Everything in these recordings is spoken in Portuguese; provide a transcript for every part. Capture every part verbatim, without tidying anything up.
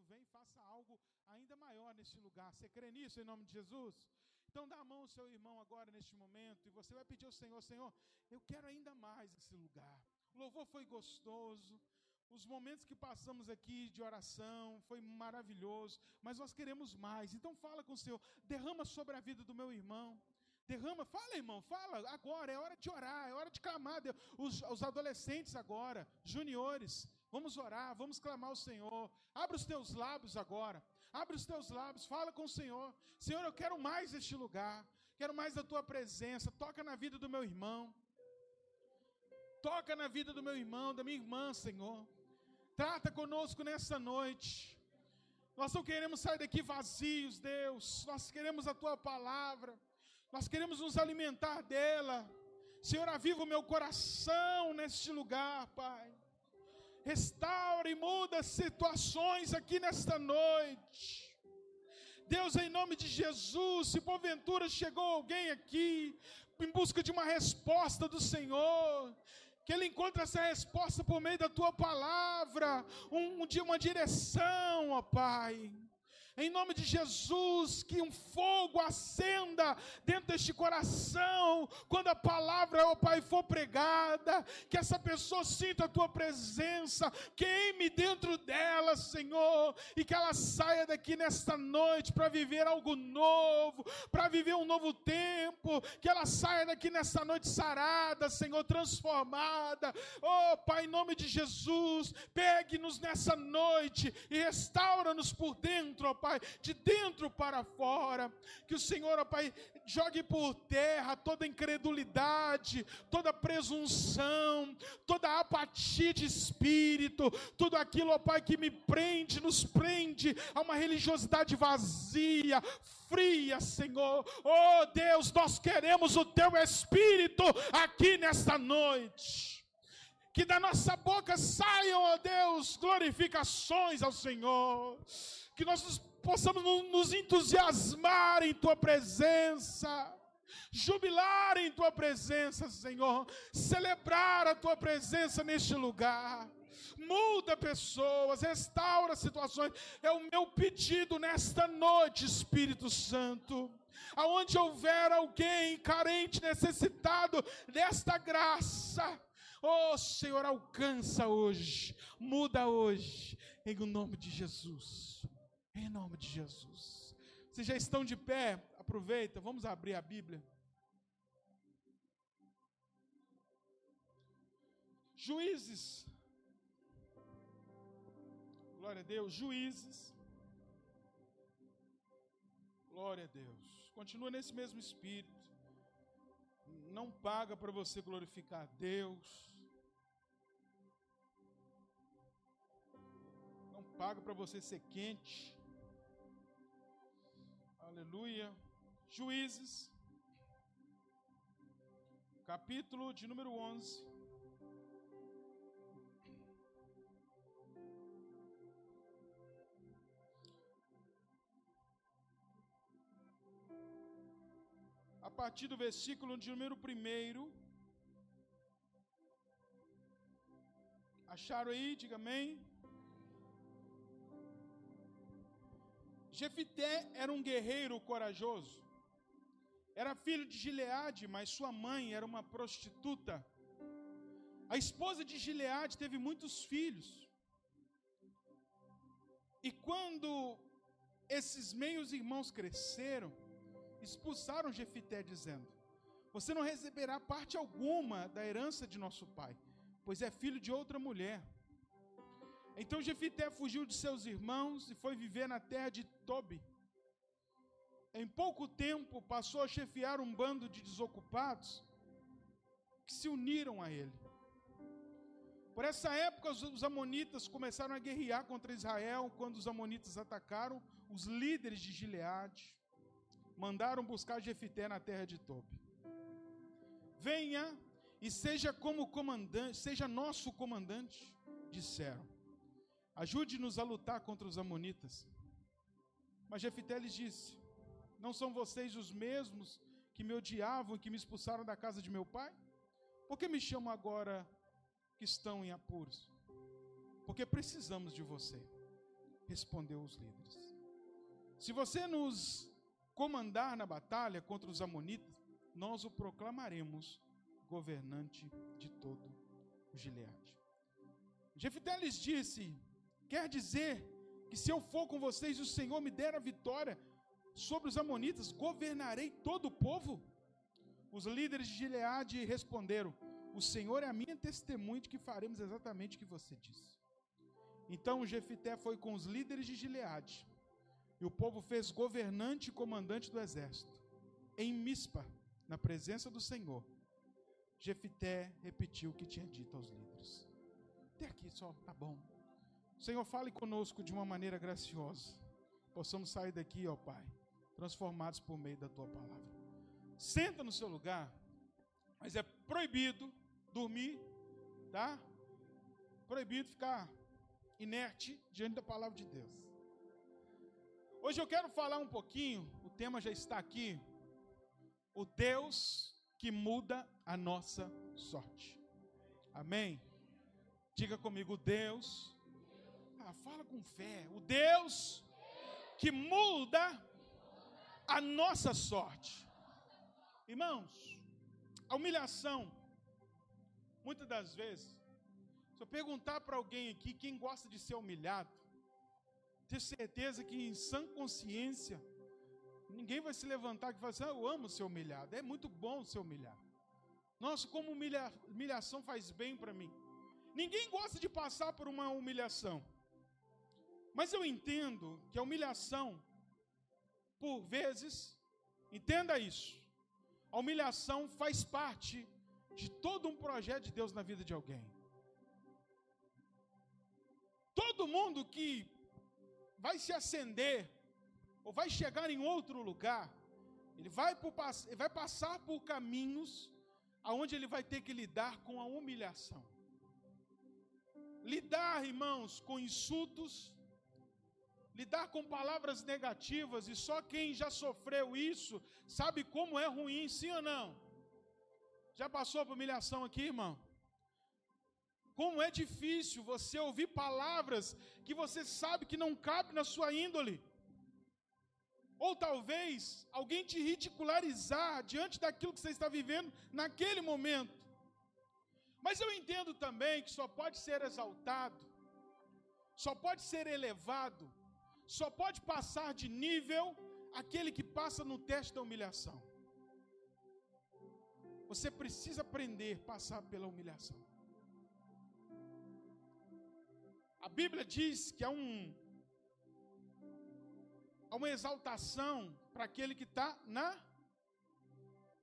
Espírito vem e faça algo ainda maior neste lugar. Você crê nisso em nome de Jesus? Então dá a mão ao seu irmão agora neste momento e você vai pedir ao Senhor: Senhor, eu quero ainda mais esse lugar. O louvor foi gostoso, os momentos que passamos aqui de oração foi maravilhoso, mas nós queremos mais. Então fala com o Senhor, derrama sobre a vida do meu irmão. Derrama, fala irmão, fala agora, é hora de orar, é hora de clamar. Os, os adolescentes agora, juniores, vamos orar, vamos clamar ao Senhor. Abre os teus lábios agora, abre os teus lábios, fala com o Senhor. Senhor, eu quero mais este lugar, quero mais da tua presença, toca na vida do meu irmão. Toca na vida do meu irmão, da minha irmã, Senhor. Trata conosco nessa noite. Nós não queremos sair daqui vazios, Deus. Nós queremos a tua palavra. Nós queremos nos alimentar dela. Senhor, aviva o meu coração neste lugar, Pai. Restaura e muda situações aqui nesta noite. Deus, em nome de Jesus, se porventura chegou alguém aqui em busca de uma resposta do Senhor, que ele encontre essa resposta por meio da tua palavra, um, de uma direção, ó Pai. Em nome de Jesus, que um fogo acenda dentro deste coração, quando a palavra, ó Pai, for pregada, que essa pessoa sinta a tua presença, queime dentro dela, Senhor, e que ela saia daqui nesta noite para viver algo novo, para viver um novo tempo, que ela saia daqui nesta noite sarada, Senhor, transformada. Ó Pai, em nome de Jesus, pegue-nos nessa noite e restaura-nos por dentro, ó Pai. Pai, de dentro para fora, que o Senhor, ó Pai, jogue por terra toda incredulidade, toda presunção, toda apatia de espírito, tudo aquilo, ó Pai, que me prende, nos prende a uma religiosidade vazia, fria, Senhor. Oh Deus, nós queremos o teu Espírito aqui nesta noite. Que da nossa boca saiam, ó Deus, glorificações ao Senhor. Que nós nos, possamos nos entusiasmar em tua presença, jubilar em tua presença, Senhor. Celebrar a tua presença neste lugar. Muda pessoas, restaura situações. É o meu pedido nesta noite, Espírito Santo. Aonde houver alguém carente, necessitado desta graça, oh Senhor, alcança hoje, muda hoje, em nome de Jesus, em nome de Jesus. Vocês já estão de pé? Aproveita, vamos abrir a Bíblia. Juízes, glória a Deus, Juízes, glória a Deus, continua nesse mesmo espírito. Não paga para você glorificar a Deus. Não paga para você ser quente. Aleluia. Juízes, capítulo de número onze. A partir do versículo de número primeiro. Acharam aí? Diga amém. Jefité era um guerreiro corajoso. Era filho de Gileade, mas sua mãe era uma prostituta. A esposa de Gileade teve muitos filhos. E quando esses meios-irmãos cresceram, expulsaram Jefité, dizendo: você não receberá parte alguma da herança de nosso pai, pois é filho de outra mulher. Então Jefité fugiu de seus irmãos e foi viver na terra de Tobi. Em pouco tempo passou a chefiar um bando de desocupados que se uniram a ele. Por essa época os amonitas começaram a guerrear contra Israel. Quando os amonitas atacaram os líderes de Gileade, mandaram buscar Jefité na terra de Tobi. Venha e seja como comandante, seja nosso comandante, disseram. Ajude-nos a lutar contra os amonitas. Mas Jefité lhes disse: não são vocês os mesmos que me odiavam e que me expulsaram da casa de meu pai? Por que me chamam agora que estão em apuros? Porque precisamos de você. respondeu os líderes: se você nos comandar na batalha contra os amonitas, nós o proclamaremos governante de todo o Gileade. Jefté lhes disse: quer dizer que se eu for com vocês e o Senhor me der a vitória sobre os amonitas, governarei todo o povo? Os líderes de Gileade responderam: o Senhor é a minha testemunha de que faremos exatamente o que você disse. Então Jefté foi com os líderes de Gileade, e o povo fez governante e comandante do exército. Em Mispa, na presença do Senhor, Jefté repetiu o que tinha dito aos líderes. Até aqui só, tá bom. Senhor, fale conosco de uma maneira graciosa. Possamos sair daqui, ó Pai, transformados por meio da Tua palavra. Senta no seu lugar, mas é proibido dormir, tá? Proibido ficar inerte diante da palavra de Deus. Hoje eu quero falar um pouquinho, o tema já está aqui, o Deus que muda a nossa sorte. Amém? Diga comigo, Deus... Ah, fala com fé. O Deus que muda a nossa sorte. Irmãos, a humilhação, muitas das vezes, se eu perguntar para alguém aqui, quem gosta de ser humilhado, tenho certeza que em sã consciência, ninguém vai se levantar e falar assim: ah, eu amo ser humilhado, é muito bom ser humilhado. Nossa, como humilha, humilhação faz bem para mim. Ninguém gosta de passar por uma humilhação. Mas eu entendo que a humilhação, por vezes, entenda isso, a humilhação faz parte de todo um projeto de Deus na vida de alguém. Todo mundo que vai se ascender, ou vai chegar em outro lugar, ele vai, por, ele vai passar por caminhos onde ele vai ter que lidar com a humilhação. Lidar, irmãos, com insultos, lidar com palavras negativas, e só quem já sofreu isso sabe como é ruim, sim ou não? Já passou por humilhação aqui, irmão? Como é difícil você ouvir palavras que você sabe que não cabe na sua índole. Ou talvez alguém te ridicularizar diante daquilo que você está vivendo naquele momento. Mas eu entendo também que só pode ser exaltado, só pode ser elevado, só pode passar de nível aquele que passa no teste da humilhação. Você precisa aprender a passar pela humilhação. A Bíblia diz que há, um, há uma exaltação para aquele que está na...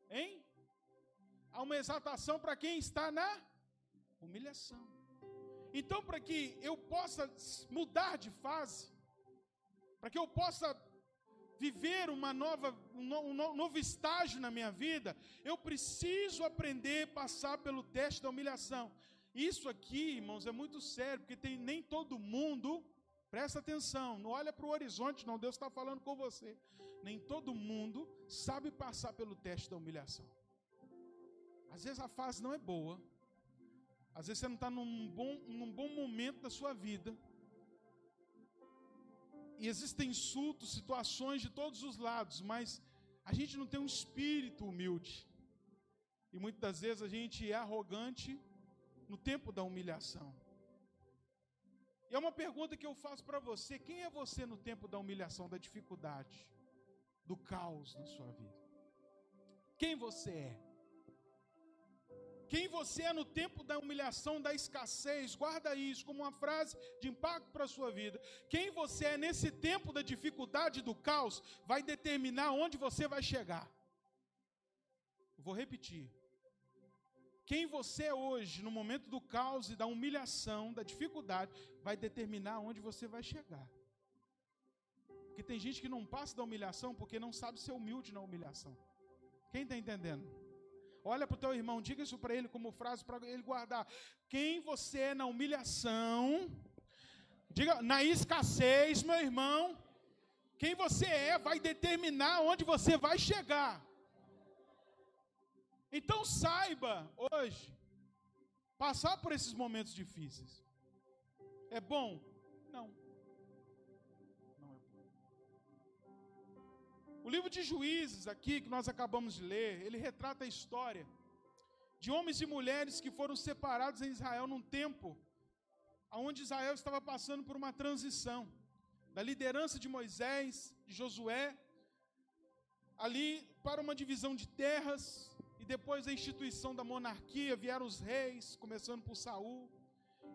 Hein? Há uma exaltação para quem está na humilhação. Então, para que eu possa mudar de fase, para que eu possa viver uma nova, um, novo, um novo estágio na minha vida, eu preciso aprender a passar pelo teste da humilhação. Isso aqui, irmãos, é muito sério, porque tem, nem todo mundo, presta atenção, não olha para o horizonte, não, Deus está falando com você. Nem todo mundo sabe passar pelo teste da humilhação. Às vezes a fase não é boa, às vezes você não está num bom, num bom momento da sua vida, e existem insultos, situações de todos os lados, mas a gente não tem um espírito humilde. E muitas das vezes a gente é arrogante no tempo da humilhação. E é uma pergunta que eu faço para você: quem é você no tempo da humilhação, da dificuldade, do caos na sua vida? Quem você é? Quem você é no tempo da humilhação, da escassez? Guarda isso como uma frase de impacto para a sua vida. Quem você é nesse tempo da dificuldade, do caos, vai determinar onde você vai chegar. Vou repetir. Quem você é hoje, no momento do caos e da humilhação, da dificuldade, vai determinar onde você vai chegar. Porque tem gente que não passa da humilhação porque não sabe ser humilde na humilhação. Quem está entendendo? Olha para o teu irmão, diga isso para ele como frase para ele guardar. Quem você é na humilhação, diga, na escassez, meu irmão, quem você é vai determinar onde você vai chegar. Então saiba hoje passar por esses momentos difíceis. É bom? Não. O livro de Juízes aqui, que nós acabamos de ler, ele retrata a história de homens e mulheres que foram separados em Israel num tempo onde Israel estava passando por uma transição da liderança de Moisés, de Josué, ali para uma divisão de terras, e depois a instituição da monarquia, vieram os reis, começando por Saul.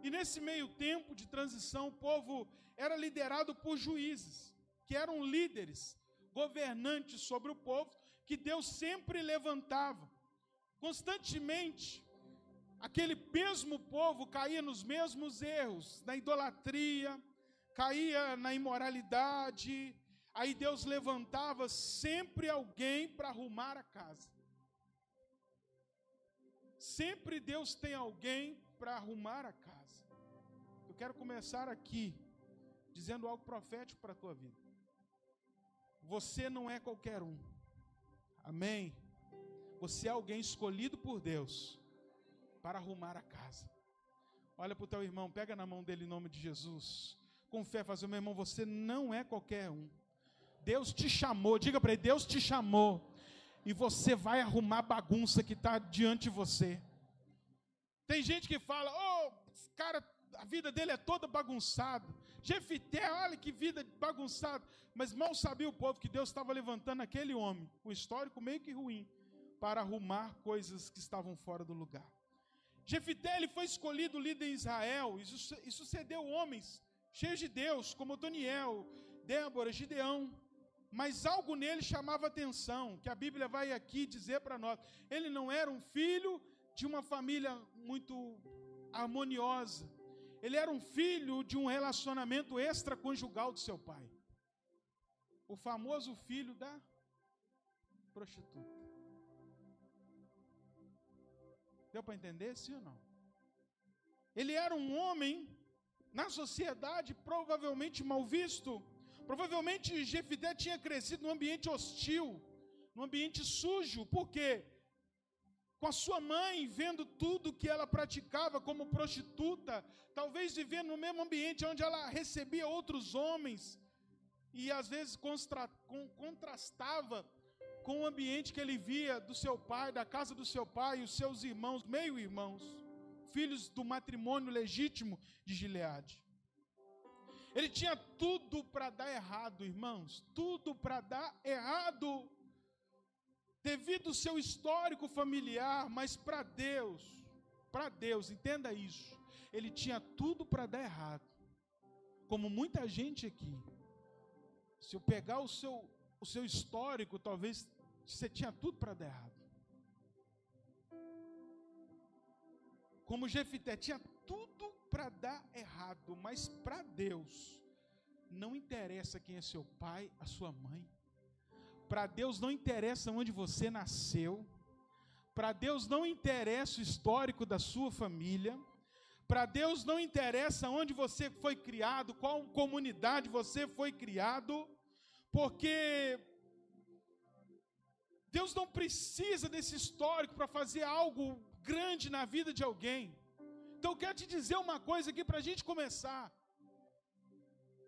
E nesse meio tempo de transição, o povo era liderado por juízes, que eram líderes, governantes sobre o povo, que Deus sempre levantava. Constantemente, aquele mesmo povo caía nos mesmos erros, na idolatria, caía na imoralidade. Aí Deus levantava sempre alguém para arrumar a casa. Sempre Deus tem alguém para arrumar a casa. Eu quero começar aqui dizendo algo profético para a tua vida. Você não é qualquer um. Amém? Você é alguém escolhido por Deus para arrumar a casa. Olha para o teu irmão, pega na mão dele em nome de Jesus. Com fé, faz o meu irmão, você não é qualquer um. Deus te chamou, diga para ele, Deus te chamou. E você vai arrumar a bagunça que está diante de você. Tem gente que fala, ô, cara, a vida dele é toda bagunçada. Jefité, olha que vida bagunçada. Mas mal sabia o povo que Deus estava levantando aquele homem, um histórico meio que ruim, para arrumar coisas que estavam fora do lugar. Jefité, ele foi escolhido líder em Israel, e sucedeu homens cheios de Deus, como Otoniel, Débora, Gideão. Mas algo nele chamava atenção, que a Bíblia vai aqui dizer para nós. Ele não era um filho de uma família muito harmoniosa. Ele era um filho de um relacionamento extraconjugal do seu pai. O famoso filho da prostituta. Deu para entender, sim ou não? Ele era um homem, na sociedade, provavelmente mal visto. Provavelmente Jefité tinha crescido num ambiente hostil, num ambiente sujo, porque com a sua mãe vendo tudo que ela praticava como prostituta, talvez vivendo no mesmo ambiente onde ela recebia outros homens e às vezes constra, com, contrastava com o ambiente que ele via do seu pai, da casa do seu pai e os seus irmãos, meio-irmãos, filhos do matrimônio legítimo de Gileade. Ele tinha tudo para dar errado, irmãos, tudo para dar errado, devido ao seu histórico familiar, mas para Deus, para Deus, entenda isso, ele tinha tudo para dar errado, como muita gente aqui. Se eu pegar o seu, o seu histórico, talvez você tinha tudo para dar errado. Como Jefité tinha tudo para dar errado, mas para Deus não interessa quem é seu pai, a sua mãe. Para Deus não interessa onde você nasceu. Para Deus não interessa o histórico da sua família. Para Deus não interessa onde você foi criado, qual comunidade você foi criado, porque Deus não precisa desse histórico para fazer algo grande na vida de alguém. Então eu quero te dizer uma coisa aqui para a gente começar.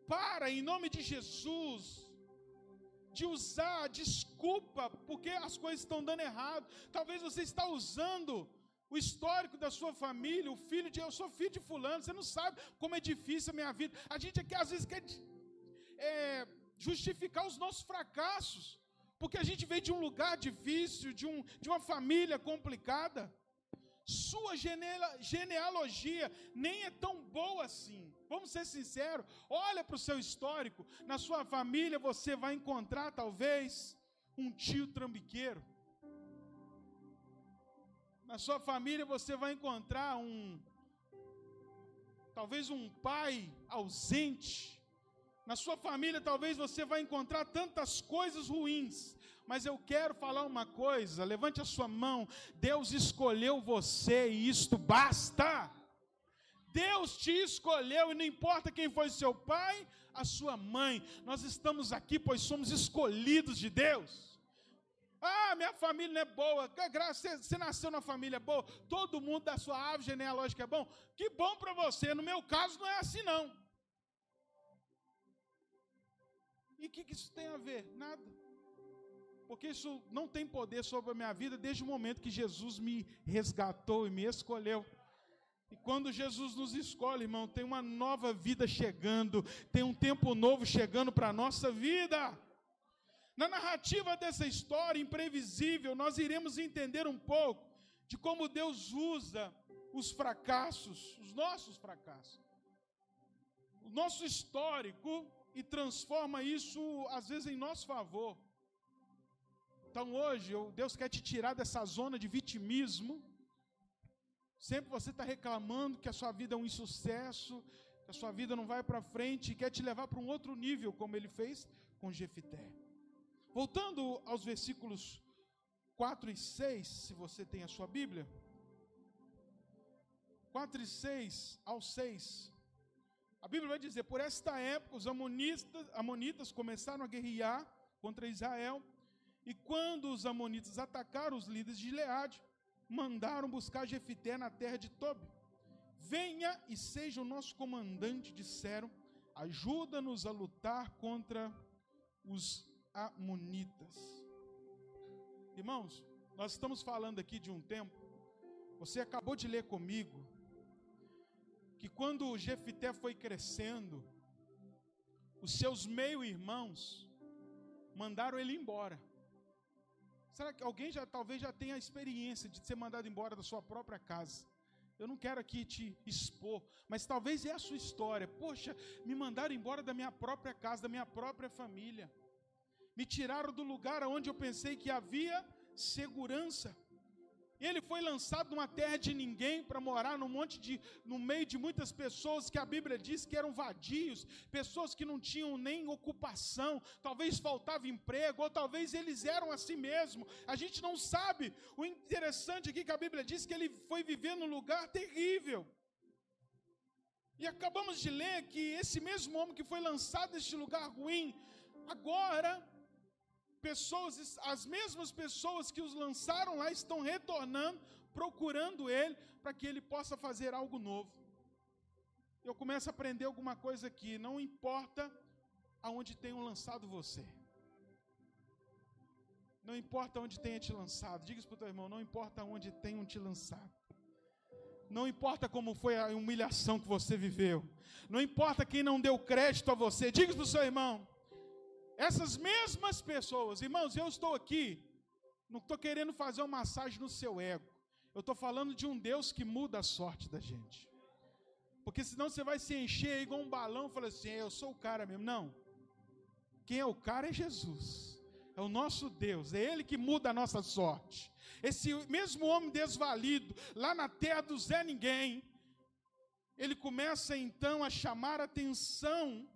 Para, em nome de Jesus, de usar desculpa porque as coisas estão dando errado. Talvez você está usando o histórico da sua família, o filho de eu sou filho de fulano, você não sabe como é difícil a minha vida. A gente aqui às vezes quer é, justificar os nossos fracassos, porque a gente veio de um lugar difícil, de, um, de uma família complicada. Sua genealogia nem é tão boa assim. Vamos ser sinceros. Olha para o seu histórico. Na sua família você vai encontrar, talvez, um tio trambiqueiro. Na sua família você vai encontrar um... talvez um pai ausente. Na sua família talvez você vai encontrar tantas coisas ruins, mas eu quero falar uma coisa, levante a sua mão, Deus escolheu você e isto basta. Deus te escolheu e não importa quem foi seu pai, a sua mãe, nós estamos aqui pois somos escolhidos de Deus. Ah, minha família não é boa, graças, você nasceu numa família boa, todo mundo da sua árvore genealógica é bom, que bom para você, no meu caso não é assim não. E o que, que isso tem a ver? Nada. porque isso não tem poder sobre a minha vida desde o momento que Jesus me resgatou e me escolheu. E quando Jesus nos escolhe, irmão, tem uma nova vida chegando, tem um tempo novo chegando para a nossa vida. Na narrativa dessa história imprevisível, nós iremos entender um pouco de como Deus usa os fracassos, os nossos fracassos, o nosso histórico, e transforma isso, às vezes, em nosso favor. Então, hoje, Deus quer te tirar dessa zona de vitimismo. Sempre você está reclamando que a sua vida é um insucesso, que a sua vida não vai para frente, e quer te levar para um outro nível, como ele fez com Jefté. Voltando aos versículos quatro e seis, se você tem a sua Bíblia. quatro e seis ao seis. A Bíblia vai dizer: por esta época os amonitas, amonitas começaram a guerrear contra Israel, e quando os amonitas atacaram, os líderes de Gileade mandaram buscar Jefté na terra de Tob. Venha e seja o nosso comandante, disseram, ajuda-nos a lutar contra os amonitas. Irmãos, nós estamos falando aqui de um tempo, você acabou de ler comigo, que quando o Jefté foi crescendo, os seus meio-irmãos mandaram ele embora. Será que alguém já, talvez já tenha a experiência de ser mandado embora da sua própria casa? Eu não quero aqui te expor, mas talvez é a sua história. Poxa, me mandaram embora da minha própria casa, da minha própria família. Me tiraram do lugar onde eu pensei que havia segurança. Ele foi lançado numa terra de ninguém para morar num monte de, no meio de muitas pessoas que a Bíblia diz que eram vadios, pessoas que não tinham nem ocupação, talvez faltava emprego, ou talvez eles eram a si mesmo. A gente não sabe. O interessante aqui é que a Bíblia diz que ele foi viver num lugar terrível. E acabamos de ler que esse mesmo homem que foi lançado neste lugar ruim, agora... Pessoas, as mesmas pessoas que os lançaram lá estão retornando, procurando ele, para que ele possa fazer algo novo. Eu começo a aprender alguma coisa aqui, não importa aonde tenham lançado você. Não importa onde tenha te lançado, diga isso para o teu irmão, não importa onde tenham te lançado. Não importa como foi a humilhação que você viveu, não importa quem não deu crédito a você, diga isso para o seu irmão. Essas mesmas pessoas, irmãos, eu estou aqui, não estou querendo fazer uma massagem no seu ego. Eu estou falando de um Deus que muda a sorte da gente. Porque senão você vai se encher igual um balão e falar assim, eu sou o cara mesmo. Não. Quem é o cara é Jesus. É o nosso Deus, é Ele que muda a nossa sorte. Esse mesmo homem desvalido, lá na terra do Zé Ninguém, ele começa então a chamar a atenção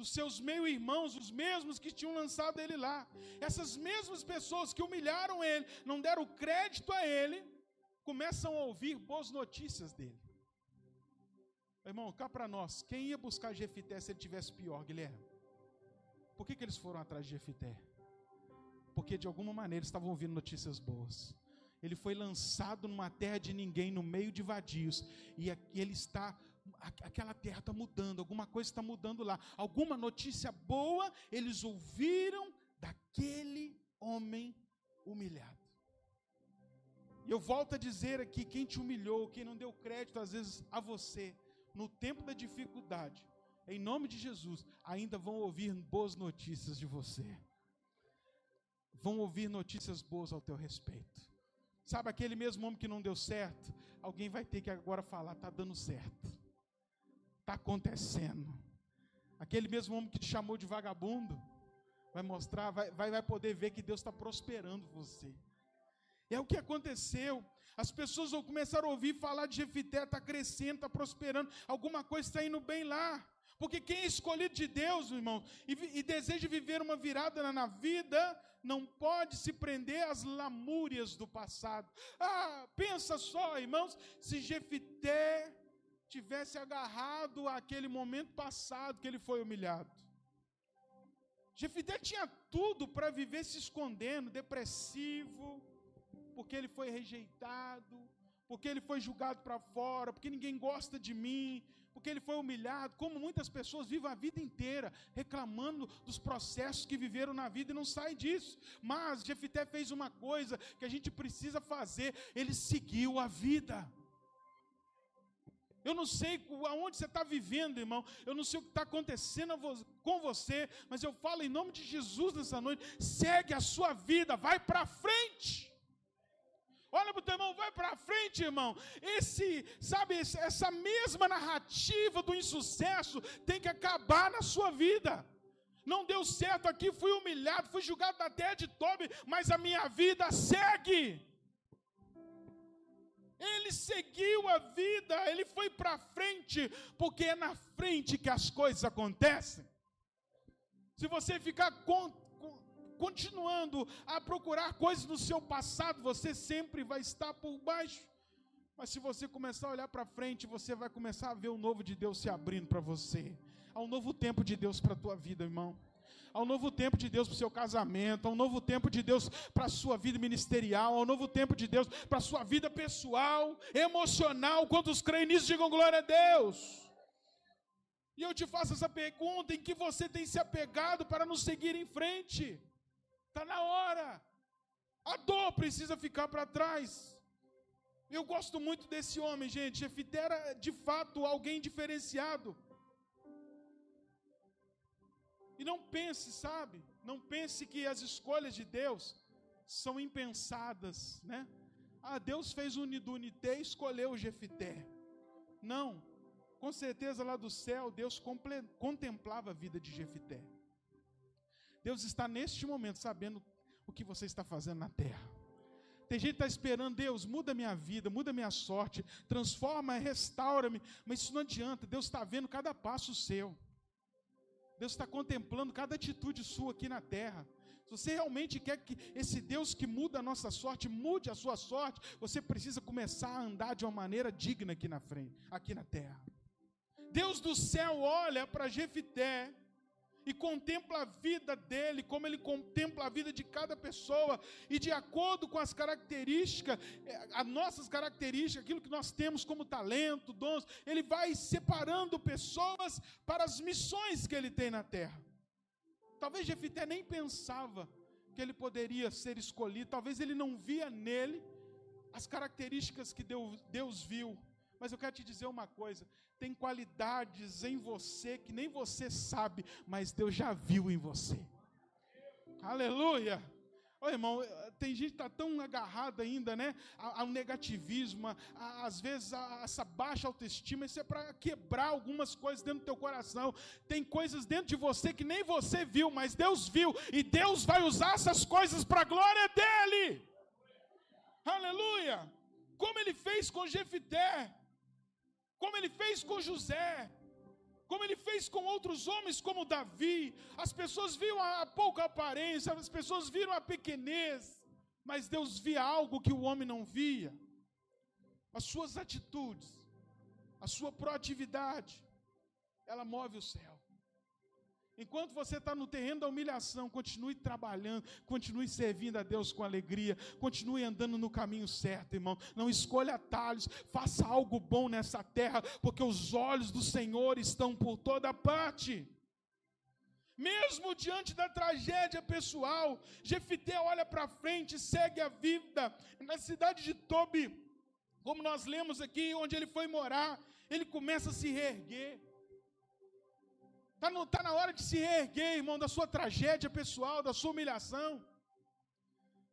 dos seus meio-irmãos, os mesmos que tinham lançado ele lá. Essas mesmas pessoas que humilharam ele, não deram crédito a ele, começam a ouvir boas notícias dele. Irmão, cá para nós, quem ia buscar Jefté se ele tivesse pior, Guilherme? Por que, que eles foram atrás de Jefté? Porque de alguma maneira eles estavam ouvindo notícias boas. Ele foi lançado numa terra de ninguém, no meio de vadios, e ele está... Aquela terra está mudando, alguma coisa está mudando lá. Alguma notícia boa eles ouviram daquele homem humilhado. E eu volto a dizer aqui, quem te humilhou, quem não deu crédito às vezes a você, no tempo da dificuldade, em nome de Jesus, ainda vão ouvir boas notícias de você. Vão ouvir notícias boas ao teu respeito. Sabe aquele mesmo homem que não deu certo? Alguém vai ter que agora falar, está dando certo. Está acontecendo. Aquele mesmo homem que te chamou de vagabundo, vai mostrar, vai, vai, vai poder ver que Deus está prosperando você. É o que aconteceu. As pessoas vão começar a ouvir falar de Jefté, está crescendo, está prosperando, alguma coisa está indo bem lá. Porque quem é escolhido de Deus, irmão, e, e deseja viver uma virada na, na vida, não pode se prender às lamúrias do passado. Ah, pensa só, irmãos, se Jefté tivesse agarrado àquele momento passado que ele foi humilhado. Jefté tinha tudo para viver se escondendo, depressivo, porque ele foi rejeitado, porque ele foi julgado para fora, porque ninguém gosta de mim, porque ele foi humilhado, como muitas pessoas vivem a vida inteira, reclamando dos processos que viveram na vida e não saem disso. Mas Jefté fez uma coisa que a gente precisa fazer, ele seguiu a vida. Eu não sei aonde você está vivendo, irmão. Eu não sei o que está acontecendo com você. Mas eu falo em nome de Jesus nessa noite. Segue a sua vida. Vai para frente. Olha para o teu irmão. Vai para frente, irmão. Esse, sabe, essa mesma narrativa do insucesso tem que acabar na sua vida. Não deu certo aqui. Fui humilhado. Fui julgado na terra de Tob. Mas a minha vida segue. Ele seguiu a vida, ele foi para frente, porque é na frente que as coisas acontecem. Se você ficar con- continuando a procurar coisas no seu passado, você sempre vai estar por baixo. Mas se você começar a olhar para frente, você vai começar a ver o novo de Deus se abrindo para você. Há um novo tempo de Deus para a tua vida, irmão. Há um novo tempo de Deus para o seu casamento, há um novo tempo de Deus para a sua vida ministerial, há um novo tempo de Deus para a sua vida pessoal, emocional. Quantos creem nisso, digam glória a Deus. E eu te faço essa pergunta: em que você tem se apegado para não seguir em frente? Está na hora. A dor precisa ficar para trás. Eu gosto muito desse homem, gente. Jefté era, de fato, alguém diferenciado. E não pense, sabe? Não pense que as escolhas de Deus são impensadas, né? Ah, Deus fez o Unidunité e escolheu o Jefté. Não. Com certeza lá do céu, Deus contemplava a vida de Jefté. Deus está neste momento sabendo o que você está fazendo na terra. Tem gente que está esperando, Deus, muda minha vida, muda minha sorte, transforma, restaura-me. Mas isso não adianta, Deus está vendo cada passo seu. Deus está contemplando cada atitude sua aqui na terra. Se você realmente quer que esse Deus que muda a nossa sorte, mude a sua sorte, você precisa começar a andar de uma maneira digna aqui na frente, aqui na terra. Deus do céu olha para Jefté e contempla a vida dele, como ele contempla a vida de cada pessoa, e de acordo com as características, as nossas características, aquilo que nós temos como talento, dons, ele vai separando pessoas para as missões que ele tem na terra. Talvez Jefté nem pensava que ele poderia ser escolhido, talvez ele não via nele as características que Deus, Deus viu. Mas eu quero te dizer uma coisa, tem qualidades em você que nem você sabe, mas Deus já viu em você. Aleluia! Ô, irmão, tem gente que está tão agarrada ainda, né, ao negativismo, a, a, às vezes a, a essa baixa autoestima, isso é para quebrar algumas coisas dentro do teu coração. Tem coisas dentro de você que nem você viu, mas Deus viu, e Deus vai usar essas coisas para a glória dEle. Aleluia! Como ele fez com Jefté, como ele fez com José, como ele fez com outros homens como Davi. As pessoas viam a pouca aparência, as pessoas viram a pequenez, mas Deus via algo que o homem não via. As suas atitudes, a sua proatividade, ela move o céu. Enquanto você está no terreno da humilhação, continue trabalhando, continue servindo a Deus com alegria, continue andando no caminho certo, irmão. Não escolha atalhos, faça algo bom nessa terra, porque os olhos do Senhor estão por toda parte. Mesmo diante da tragédia pessoal, Jefté olha para frente, segue a vida. Na cidade de Tob, como nós lemos aqui, onde ele foi morar, ele começa a se reerguer. Está tá na hora de se reerguer, irmão, da sua tragédia pessoal, da sua humilhação.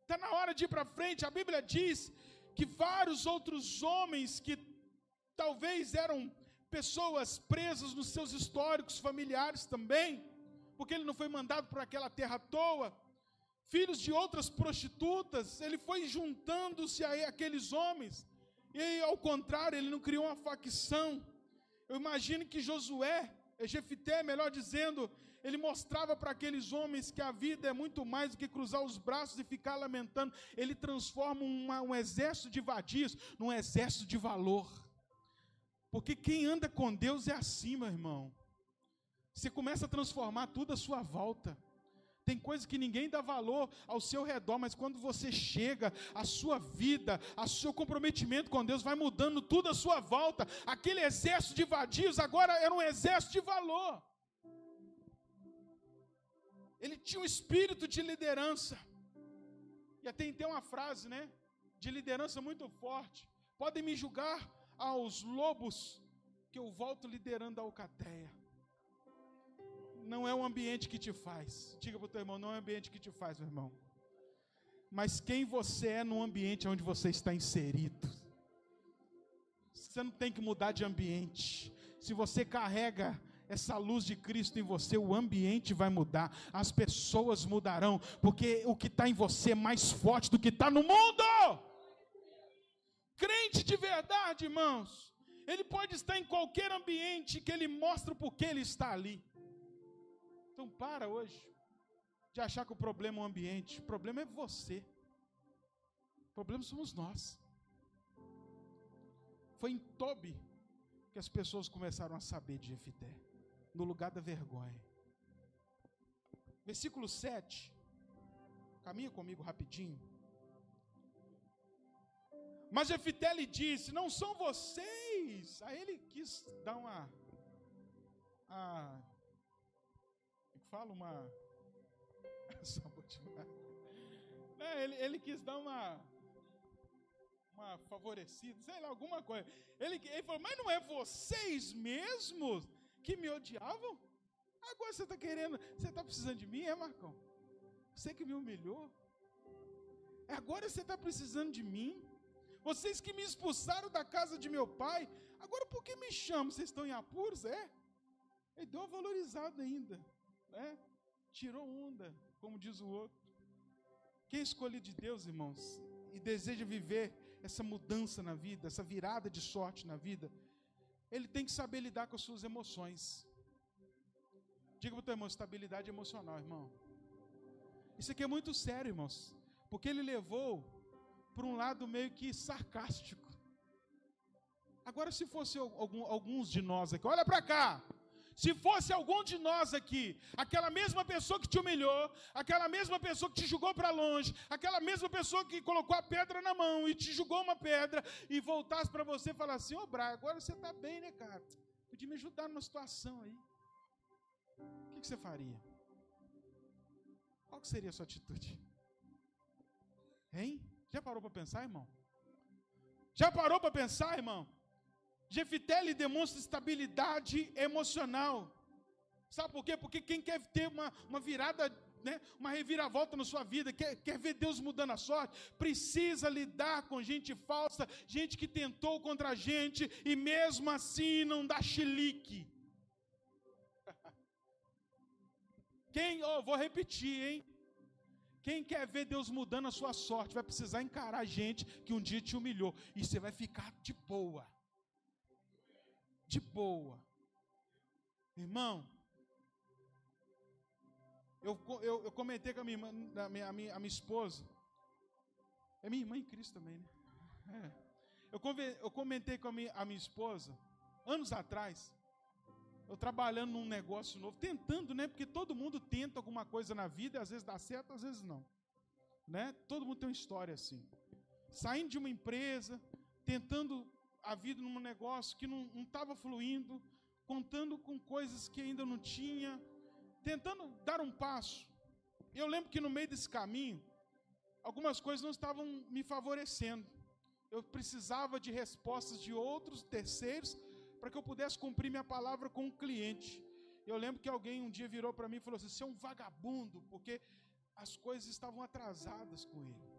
Está na hora de ir para frente. A Bíblia diz que vários outros homens que talvez eram pessoas presas nos seus históricos familiares também, porque ele não foi mandado para aquela terra à toa, filhos de outras prostitutas, ele foi juntando-se a aqueles homens, e ao contrário, ele não criou uma facção. Eu imagino que Josué, Jefté, melhor dizendo, ele mostrava para aqueles homens que a vida é muito mais do que cruzar os braços e ficar lamentando. Ele transforma uma, um exército de vadios num exército de valor. Porque quem anda com Deus é assim, meu irmão. Você começa a transformar tudo à sua volta. Tem coisa que ninguém dá valor ao seu redor, mas quando você chega, a sua vida, o seu comprometimento com Deus vai mudando tudo à sua volta. Aquele exército de vadios agora era um exército de valor. Ele tinha um espírito de liderança. E até então uma frase, né? De liderança muito forte. Podem me julgar aos lobos, que eu volto liderando a alcateia. Não é o ambiente que te faz. Diga para o teu irmão, não é o ambiente que te faz, meu irmão. Mas quem você é no ambiente onde você está inserido. Você não tem que mudar de ambiente. Se você carrega essa luz de Cristo em você, o ambiente vai mudar, as pessoas mudarão, porque o que está em você é mais forte do que está no mundo. Crente de verdade, irmãos, ele pode estar em qualquer ambiente que ele mostra o porquê ele está ali. Então para hoje de achar que o problema é o ambiente, o problema é você, o problema somos nós. Foi em Tobi que as pessoas começaram a saber de Jefté, no lugar da vergonha. Versículo sete, caminha comigo rapidinho. Mas Jefté lhe disse, não são vocês. Aí ele quis dar uma, a, fala uma, não, ele, ele quis dar uma, uma favorecida, sei lá, alguma coisa. Ele, ele falou, mas não é vocês mesmos que me odiavam? Agora você está querendo, você está precisando de mim, é, Marcão? Você que me humilhou? Agora você está precisando de mim? Vocês que me expulsaram da casa de meu pai, agora por que me chamam? Vocês estão em apuros, é? Ele deu uma valorizada ainda, né? Tirou onda, como diz o outro. Quem escolhe de Deus, irmãos, e deseja viver essa mudança na vida, essa virada de sorte na vida, ele tem que saber lidar com as suas emoções. Diga para o teu irmão, estabilidade emocional, irmão. Isso aqui é muito sério, irmãos, porque ele levou para um lado meio que sarcástico. Agora, se fosse algum, alguns de nós aqui, olha para cá, se fosse algum de nós aqui, aquela mesma pessoa que te humilhou, aquela mesma pessoa que te julgou para longe, aquela mesma pessoa que colocou a pedra na mão e te julgou uma pedra, e voltasse para você e falasse assim, ô Braga, agora você está bem, né, cara? Podia me ajudar numa situação aí. O que, que você faria? Qual que seria a sua atitude? Hein? Já parou para pensar, irmão? Já parou para pensar, irmão? Jefté lhe demonstra estabilidade emocional. Sabe por quê? Porque quem quer ter uma, uma virada, né, uma reviravolta na sua vida, quer, quer ver Deus mudando a sorte, precisa lidar com gente falsa, gente que tentou contra a gente e mesmo assim não dá chilique. Quem, oh, vou repetir, hein? Quem quer ver Deus mudando a sua sorte vai precisar encarar gente que um dia te humilhou. E você vai ficar de boa. De boa. Irmão, eu, eu, eu comentei com a minha, irmã, a, minha, a, minha, a minha esposa. É minha irmã em Cristo também, né? É. Eu, conven, eu comentei com a minha, a minha esposa, anos atrás, eu trabalhando num negócio novo, tentando, né? Porque todo mundo tenta alguma coisa na vida, às vezes dá certo, às vezes não. Né? Todo mundo tem uma história assim. Saindo de uma empresa, tentando a vida num negócio que não estava fluindo, contando com coisas que ainda não tinha, tentando dar um passo. Eu lembro que no meio desse caminho, algumas coisas não estavam me favorecendo. Eu precisava de respostas de outros terceiros, para que eu pudesse cumprir minha palavra com o cliente. Eu lembro que alguém um dia virou para mim e falou assim, você é um vagabundo, porque as coisas estavam atrasadas com ele.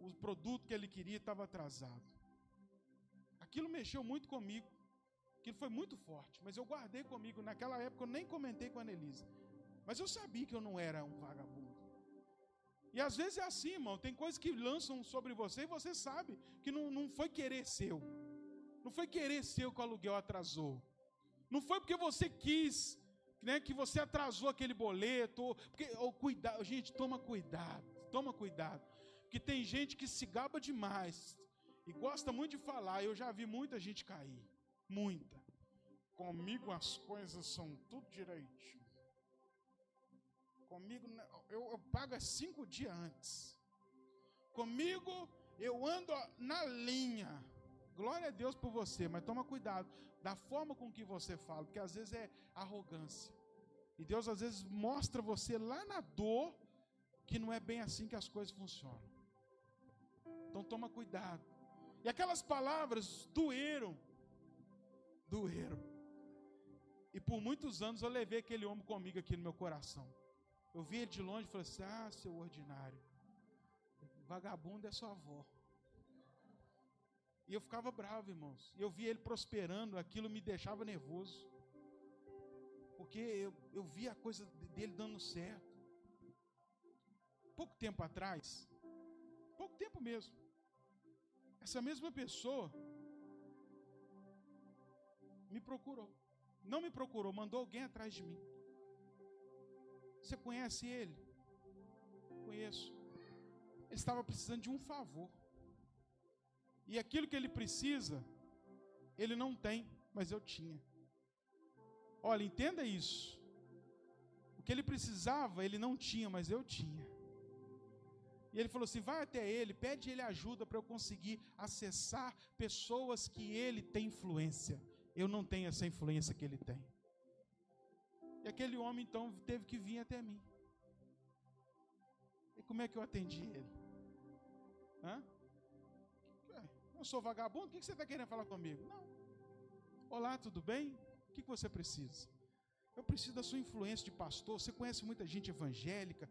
O produto que ele queria estava atrasado. Aquilo mexeu muito comigo, aquilo foi muito forte, mas eu guardei comigo. Naquela época eu nem comentei com a Anelisa, mas eu sabia que eu não era um vagabundo. E às vezes é assim, irmão, tem coisas que lançam sobre você e você sabe que não, não foi querer seu. Não foi querer seu que o aluguel atrasou. Não foi porque você quis, né, que você atrasou aquele boleto. Ou, porque, ou, cuida, gente, toma cuidado, toma cuidado. Porque tem gente que se gaba demais e gosta muito de falar. Eu já vi muita gente cair. Muita. Comigo as coisas são tudo direitinho. Comigo, eu, eu pago é cinco dias antes. Comigo, eu ando na linha. Glória a Deus por você, mas toma cuidado da forma com que você fala, porque às vezes é arrogância. E Deus às vezes mostra você lá na dor que não é bem assim que as coisas funcionam. Então toma cuidado. E aquelas palavras doeram. Doeram. E por muitos anos eu levei aquele homem comigo aqui no meu coração. Eu vi ele de longe e falei assim: ah, seu ordinário, vagabundo é sua avó. E eu ficava bravo, irmãos. Eu vi ele prosperando, aquilo me deixava nervoso. Porque eu, eu via a coisa dele dando certo. Pouco tempo atrás, pouco tempo mesmo, essa mesma pessoa me procurou. Não me procurou, mandou alguém atrás de mim. Você conhece ele? Conheço. Ele estava precisando de um favor. E aquilo que ele precisa, ele não tem, mas eu tinha. Olha, entenda isso. O que ele precisava, ele não tinha, mas eu tinha. E ele falou assim: vai até ele, pede ele ajuda para eu conseguir acessar pessoas que ele tem influência. Eu não tenho essa influência que ele tem. E aquele homem, então, teve que vir até mim. E como é que eu atendi ele? Hã? Eu sou vagabundo, o que você está querendo falar comigo? Não. Olá, tudo bem? O que você precisa? Eu preciso da sua influência de pastor, você conhece muita gente evangélica,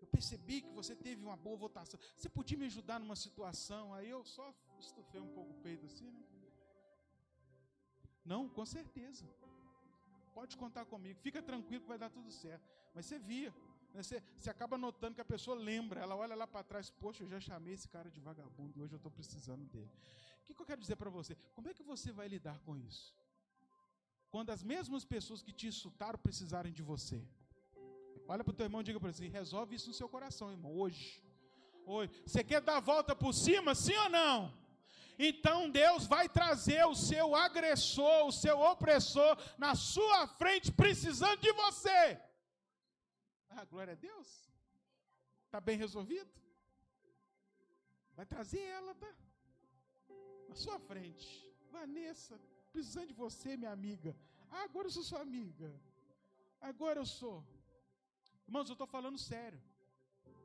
eu percebi que você teve uma boa votação, você podia me ajudar numa situação? Aí eu só estufei um pouco o peito assim, né? Não, com certeza. Pode contar comigo. Fica tranquilo que vai dar tudo certo. Mas você via, né? você, você acaba notando que a pessoa lembra. Ela olha lá para trás: poxa, eu já chamei esse cara de vagabundo e hoje eu estou precisando dele. O que, que eu quero dizer para você? Como é que você vai lidar com isso? Quando as mesmas pessoas que te insultaram precisarem de você. Olha para o teu irmão e diga para ele assim: resolve isso no seu coração, irmão, hoje. Hoje. Você quer dar a volta por cima, sim ou não? Então Deus vai trazer o seu agressor, o seu opressor na sua frente, precisando de você. Ah, glória a Deus. Está bem resolvido? Vai trazer ela, tá? Na sua frente. Vanessa, precisando de você, minha amiga. Ah, agora eu sou sua amiga. Agora eu sou. Irmãos, eu estou falando sério.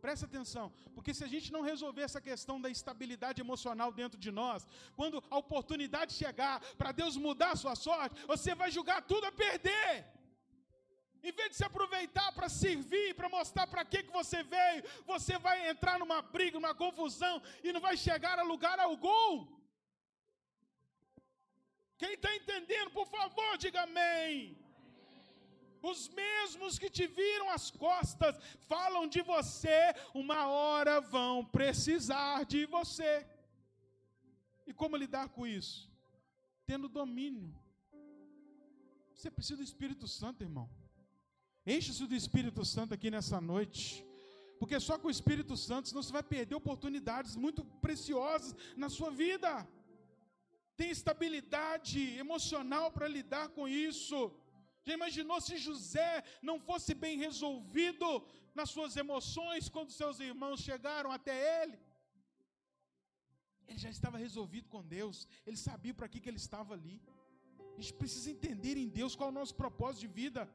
Presta atenção, porque se a gente não resolver essa questão da estabilidade emocional dentro de nós, quando a oportunidade chegar para Deus mudar a sua sorte, você vai julgar tudo a perder. Em vez de se aproveitar para servir, para mostrar para que que você veio, você vai entrar numa briga, numa confusão e não vai chegar a lugar algum. Quem está entendendo, por favor, diga amém. Os mesmos que te viram as costas falam de você, uma hora vão precisar de você. E como lidar com isso? Tendo domínio. Você precisa do Espírito Santo, irmão. Enche-se do Espírito Santo aqui nessa noite. Porque só com o Espírito Santo, senão você vai perder oportunidades muito preciosas na sua vida. Tem estabilidade emocional para lidar com isso. Já imaginou se José não fosse bem resolvido nas suas emoções quando seus irmãos chegaram até ele? Ele já estava resolvido com Deus, ele sabia para que, que ele estava ali. A gente precisa entender em Deus qual é o nosso propósito de vida.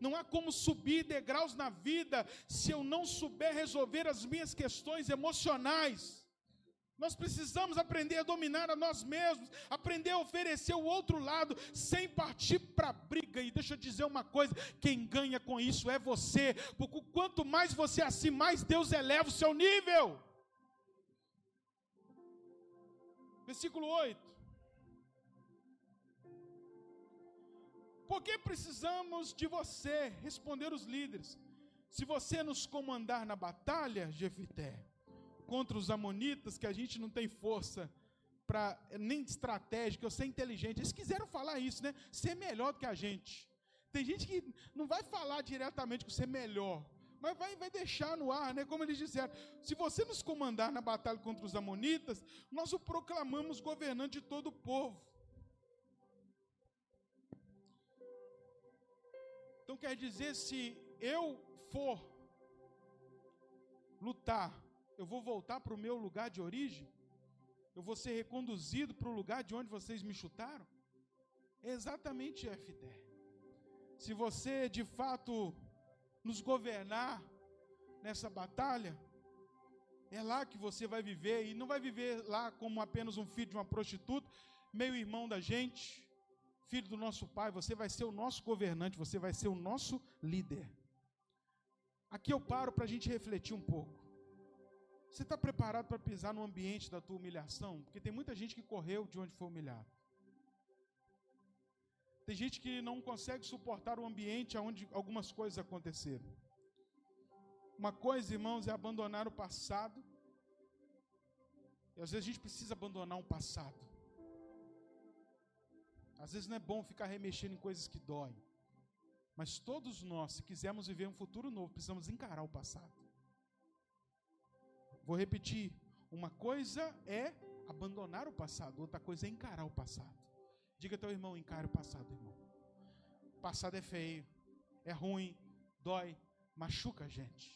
Não há como subir degraus na vida se eu não souber resolver as minhas questões emocionais. Nós precisamos aprender a dominar a nós mesmos, aprender a oferecer o outro lado, sem partir para a briga. E deixa eu dizer uma coisa, quem ganha com isso é você, porque quanto mais você é assim, mais Deus eleva o seu nível. Versículo oito. Por que precisamos de você? Responder os líderes. Se você nos comandar na batalha, Jefité, contra os amonitas, que a gente não tem força pra, nem estratégica, eu ser inteligente. Eles quiseram falar isso, né? Ser melhor do que a gente. Tem gente que não vai falar diretamente que você é melhor, mas vai, vai deixar no ar, né? Como eles disseram: se você nos comandar na batalha contra os amonitas, nós o proclamamos governante de todo o povo. Então quer dizer, se eu for lutar, eu vou voltar para o meu lugar de origem? Eu vou ser reconduzido para o lugar de onde vocês me chutaram? É exatamente, F D. Se você, de fato, nos governar nessa batalha, é lá que você vai viver, e não vai viver lá como apenas um filho de uma prostituta, meio-irmão da gente, filho do nosso pai. Você vai ser o nosso governante, você vai ser o nosso líder. Aqui eu paro para a gente refletir um pouco. Você está preparado para pisar no ambiente da tua humilhação? Porque tem muita gente que correu de onde foi humilhado. Tem gente que não consegue suportar o ambiente onde algumas coisas aconteceram. Uma coisa, irmãos, é abandonar o passado. E às vezes a gente precisa abandonar um passado. Às vezes não é bom ficar remexendo em coisas que doem. Mas todos nós, se quisermos viver um futuro novo, precisamos encarar o passado. Vou repetir. Uma coisa é abandonar o passado, outra coisa é encarar o passado. Diga ao teu irmão, encare o passado, irmão. O passado é feio, é ruim, dói, machuca a gente.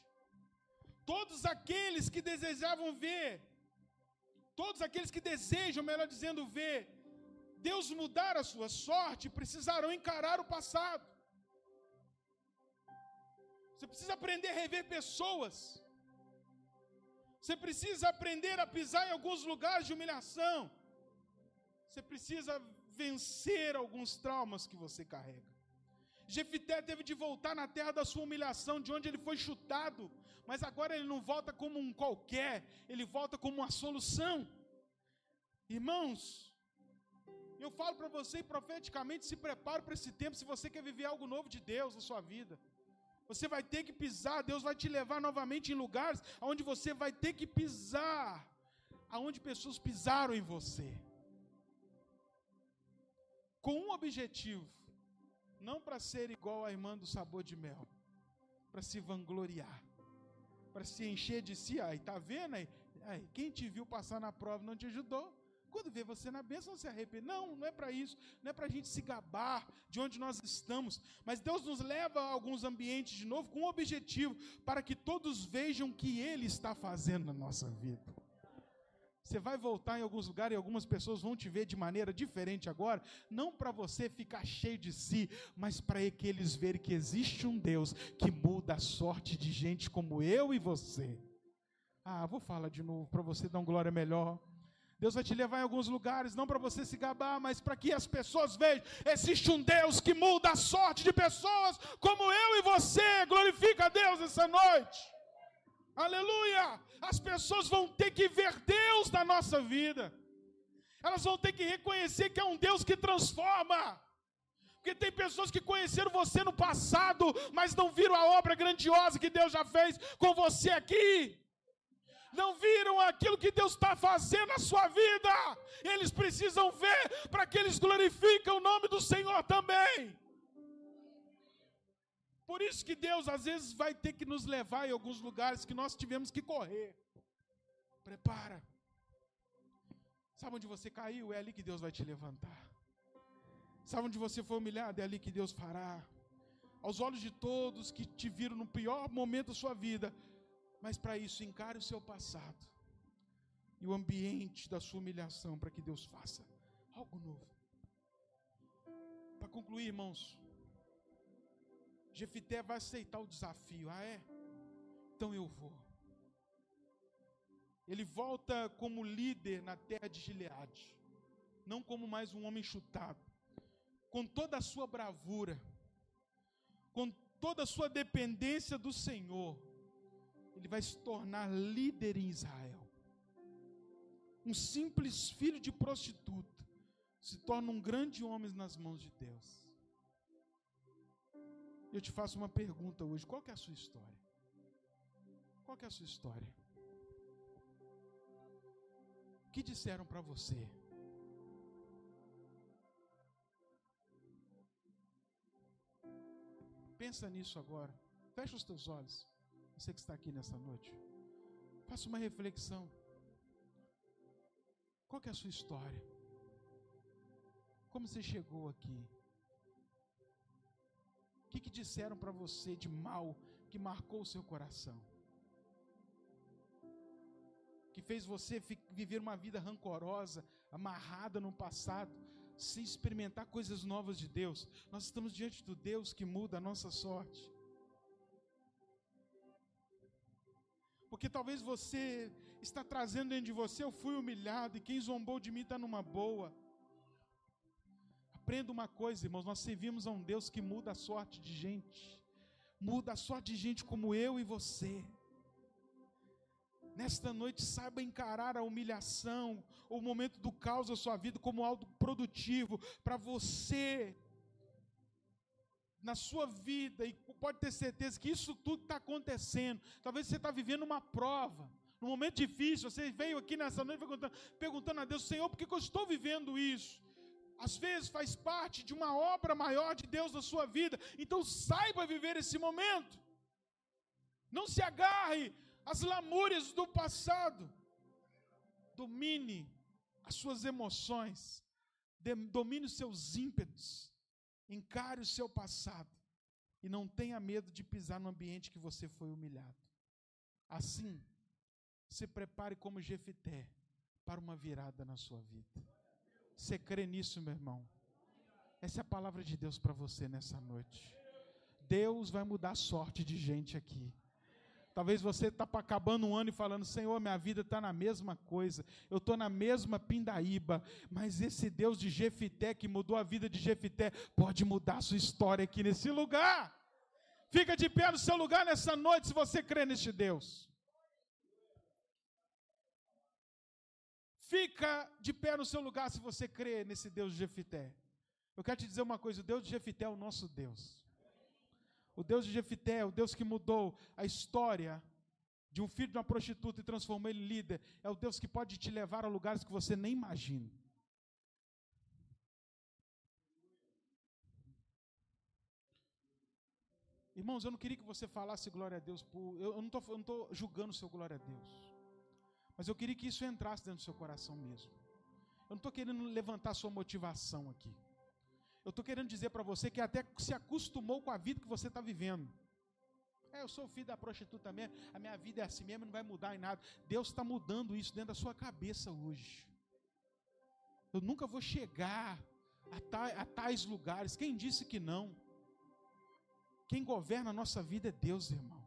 Todos aqueles que desejavam ver, todos aqueles que desejam, melhor dizendo, ver Deus mudar a sua sorte, precisarão encarar o passado. Você precisa aprender a rever pessoas. Você precisa aprender a pisar em alguns lugares de humilhação. Você precisa vencer alguns traumas que você carrega. Jefté teve de voltar na terra da sua humilhação, de onde ele foi chutado, mas agora ele não volta como um qualquer, ele volta como uma solução. Irmãos, eu falo para você profeticamente, se prepare para esse tempo, se você quer viver algo novo de Deus na sua vida. Você vai ter que pisar, Deus vai te levar novamente em lugares onde você vai ter que pisar, aonde pessoas pisaram em você. Com um objetivo, não para ser igual à irmã do sabor de mel, para se vangloriar, para se encher de si. Aí, tá vendo aí? Aí, quem te viu passar na prova não te ajudou. Quando vê você na bênção, se arrepende. Não, não é para isso. Não é para a gente se gabar de onde nós estamos. Mas Deus nos leva a alguns ambientes de novo com um objetivo, para que todos vejam o que Ele está fazendo na nossa vida. Você vai voltar em alguns lugares e algumas pessoas vão te ver de maneira diferente agora, não para você ficar cheio de si, mas para que eles verem que existe um Deus que muda a sorte de gente como eu e você. Ah, vou falar de novo, para você dar uma glória melhor. Deus vai te levar em alguns lugares, não para você se gabar, mas para que as pessoas vejam, existe um Deus que muda a sorte de pessoas como eu e você. Glorifica a Deus essa noite. Aleluia! As pessoas vão ter que ver Deus na nossa vida. Elas vão ter que reconhecer que é um Deus que transforma. Porque tem pessoas que conheceram você no passado, mas não viram a obra grandiosa que Deus já fez com você aqui. Não viram aquilo que Deus está fazendo na sua vida. Eles precisam ver para que eles glorifiquem o nome do Senhor também. Por isso que Deus às vezes vai ter que nos levar em alguns lugares que nós tivemos que correr. Prepara. Sabe onde você caiu? É ali que Deus vai te levantar. Sabe onde você foi humilhado? É ali que Deus fará. Aos olhos de todos que te viram no pior momento da sua vida. Mas para isso, encare o seu passado. E o ambiente da sua humilhação para que Deus faça algo novo. Para concluir, irmãos. Jefté vai aceitar o desafio. Ah, é? Então eu vou. Ele volta como líder na terra de Gileade, não como mais um homem chutado. Com toda a sua bravura, com toda a sua dependência do Senhor, ele vai se tornar líder em Israel. Um simples filho de prostituta se torna um grande homem nas mãos de Deus. Eu te faço uma pergunta hoje, qual que é a sua história? Qual que é a sua história? O que disseram para você? Pensa nisso agora, fecha os teus olhos, você que está aqui nessa noite, faça uma reflexão. Qual que é a sua história? Como você chegou aqui? O que, que disseram para você de mal que marcou o seu coração? que fez você viver uma vida rancorosa, amarrada no passado, sem experimentar coisas novas de Deus. Nós estamos diante do Deus que muda a nossa sorte. Porque talvez você está trazendo dentro de você: eu fui humilhado e quem zombou de mim está numa boa. Aprenda uma coisa, irmãos, nós servimos a um Deus que muda a sorte de gente. Muda a sorte de gente como eu e você. Nesta noite, saiba encarar a humilhação, o momento do caos da sua vida como algo produtivo para você, na sua vida, e pode ter certeza que isso tudo está acontecendo. Talvez você está vivendo uma prova, num momento difícil, você veio aqui nessa noite perguntando, perguntando a Deus: Senhor, por que eu estou vivendo isso? Às vezes faz parte de uma obra maior de Deus na sua vida, então saiba viver esse momento, não se agarre às lamúrias do passado, domine as suas emoções, domine os seus ímpetos, encare o seu passado e não tenha medo de pisar no ambiente que você foi humilhado. Assim, se prepare como Jefité para uma virada na sua vida. Você crê nisso, meu irmão? Essa é a palavra de Deus para você nessa noite. Deus vai mudar a sorte de gente aqui. Talvez você está acabando um ano e falando: Senhor, minha vida está na mesma coisa, eu estou na mesma pindaíba, mas esse Deus de Jefité, que mudou a vida de Jefité, pode mudar a sua história aqui nesse lugar. Fica de pé no seu lugar nessa noite, se você crê neste Deus. Fica de pé no seu lugar, se você crê nesse Deus de Jefité. Eu quero te dizer uma coisa: o Deus de Jefité é o nosso Deus. O Deus de Jefité, o Deus que mudou a história de um filho de uma prostituta e transformou ele em líder, é o Deus que pode te levar a lugares que você nem imagina. Irmãos, eu não queria que você falasse glória a Deus. Por... Eu não estou julgando o seu glória a Deus. Mas eu queria que isso entrasse dentro do seu coração mesmo. Eu não estou querendo levantar sua motivação aqui. Eu estou querendo dizer para você que até se acostumou com a vida que você está vivendo. É, eu sou filho da prostituta mesmo, a minha vida é assim mesmo, não vai mudar em nada. Deus está mudando isso dentro da sua cabeça hoje. Eu nunca vou chegar a tais, a tais lugares. Quem disse que não? Quem governa a nossa vida é Deus, irmão.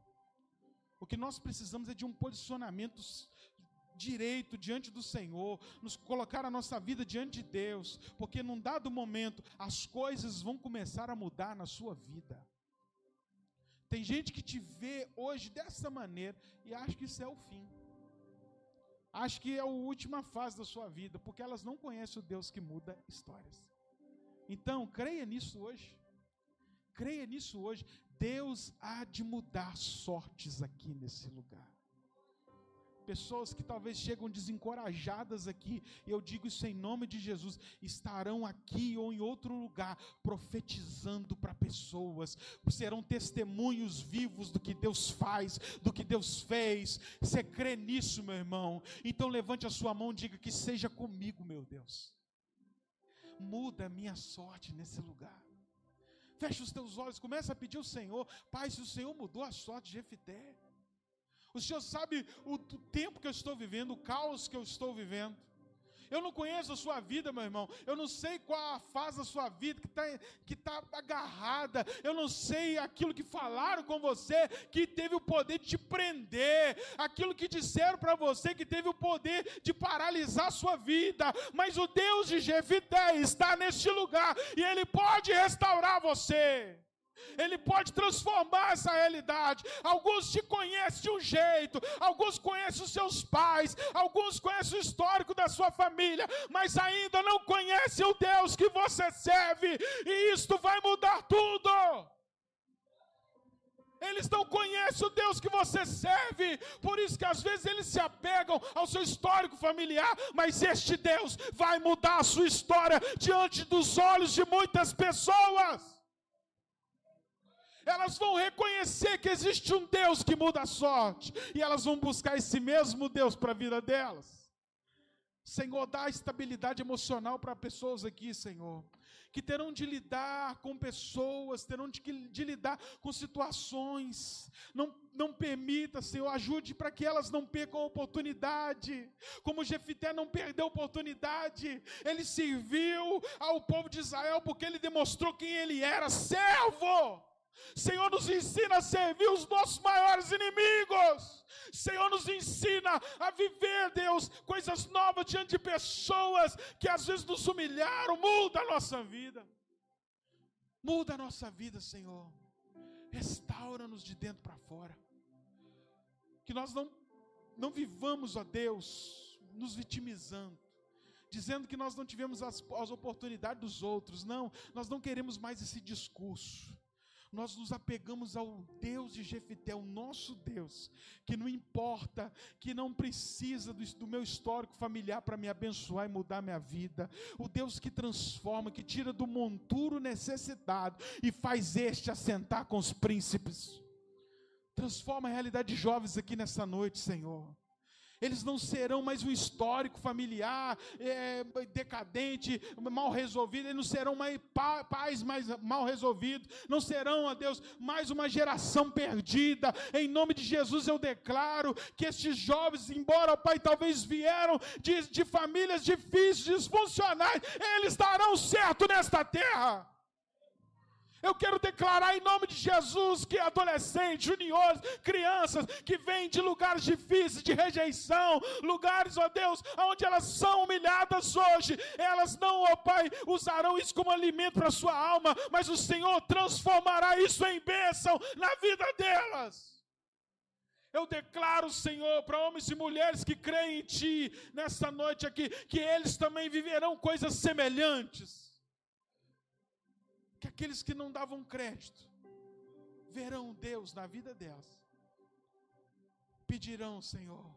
O que nós precisamos é de um posicionamento direito diante do Senhor, nos colocar a nossa vida diante de Deus, porque num dado momento as coisas vão começar a mudar na sua vida. Tem gente que te vê hoje dessa maneira e acha que isso é o fim, acha que é a última fase da sua vida, porque elas não conhecem o Deus que muda histórias. Então creia nisso hoje, creia nisso hoje. Deus há de mudar sortes aqui nesse lugar. Pessoas que talvez chegam desencorajadas aqui, eu digo isso em nome de Jesus, estarão aqui ou em outro lugar profetizando para pessoas, serão testemunhos vivos do que Deus faz, do que Deus fez. Você crê nisso, meu irmão? Então levante a sua mão e diga: que seja comigo, meu Deus, muda a minha sorte nesse lugar. Fecha os teus olhos, começa a pedir ao Senhor: Pai, se o Senhor mudou a sorte de Jefité, o Senhor sabe o tempo que eu estou vivendo, o caos que eu estou vivendo. Eu não conheço a sua vida, meu irmão. Eu não sei qual a fase da sua vida que está que tá agarrada. Eu não sei aquilo que falaram com você, que teve o poder de te prender. Aquilo que disseram para você, que teve o poder de paralisar a sua vida. Mas o Deus de Jefité está neste lugar. E Ele pode restaurar você. Ele pode transformar essa realidade. Alguns te conhecem de um jeito, alguns conhecem os seus pais, alguns conhecem o histórico da sua família, mas ainda não conhecem o Deus que você serve, e isto vai mudar tudo. Eles não conhecem o Deus que você serve, por isso que às vezes eles se apegam ao seu histórico familiar, mas este Deus vai mudar a sua história diante dos olhos de muitas pessoas. Elas vão reconhecer que existe um Deus que muda a sorte, e elas vão buscar esse mesmo Deus para a vida delas. Senhor, dá estabilidade emocional para pessoas aqui, Senhor, que terão de lidar com pessoas, terão de, de lidar com situações. Não, não permita, Senhor, ajude para que elas não percam a oportunidade, como Jefité não perdeu a oportunidade. Ele serviu ao povo de Israel porque ele demonstrou quem ele era, servo. Senhor, nos ensina a servir os nossos maiores inimigos. Senhor, nos ensina a viver, Deus, coisas novas diante de pessoas que às vezes nos humilharam. Muda a nossa vida. Muda a nossa vida, Senhor. Restaura-nos de dentro para fora. Que nós não, não vivamos, ó Deus, nos vitimizando, dizendo que nós não tivemos as, as oportunidades dos outros. Não, nós não queremos mais esse discurso. Nós nos apegamos ao Deus de Jefité, o nosso Deus, que não importa, que não precisa do, do meu histórico familiar para me abençoar e mudar minha vida. O Deus que transforma, que tira do monturo necessitado e faz este assentar com os príncipes. Transforma a realidade de jovens aqui nessa noite, Senhor. Eles não serão mais um histórico familiar, é, decadente, mal resolvido. Eles não serão mais pais mais mal resolvidos. Não serão, ó Deus, mais uma geração perdida. Em nome de Jesus eu declaro que estes jovens, embora, ó Pai, talvez vieram de, de famílias difíceis, disfuncionais, eles darão certo nesta terra. Eu quero declarar em nome de Jesus que adolescentes, juniores, crianças que vêm de lugares difíceis, de rejeição, lugares, ó Deus, onde elas são humilhadas hoje, elas não, ó Pai, usarão isso como alimento para a sua alma, mas o Senhor transformará isso em bênção na vida delas. Eu declaro, Senhor, para homens e mulheres que creem em Ti, nessa noite aqui, que eles também viverão coisas semelhantes. Que aqueles que não davam crédito verão Deus na vida delas, pedirão, Senhor,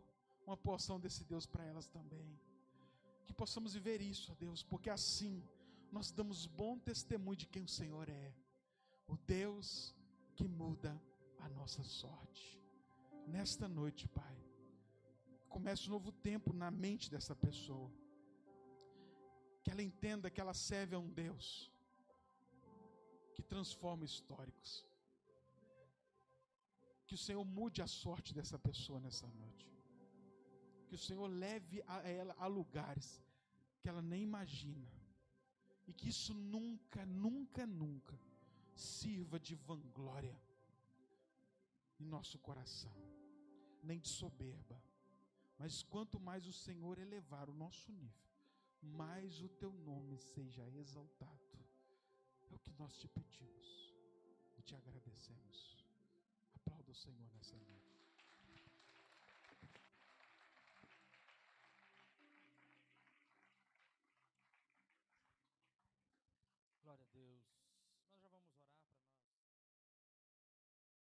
uma porção desse Deus para elas também. Que possamos viver isso, ó Deus, porque assim nós damos bom testemunho de quem o Senhor é, o Deus que muda a nossa sorte. Nesta noite, Pai, comece um novo tempo na mente dessa pessoa, que ela entenda que ela serve a um Deus que transforma históricos. Que o Senhor mude a sorte dessa pessoa nessa noite. Que o Senhor leve a ela a lugares que ela nem imagina. E que isso nunca, nunca, nunca sirva de vanglória em nosso coração, nem de soberba. Mas quanto mais o Senhor elevar o nosso nível, mais o teu nome seja exaltado. É o que nós te pedimos e te agradecemos. Aplauda o Senhor nessa noite.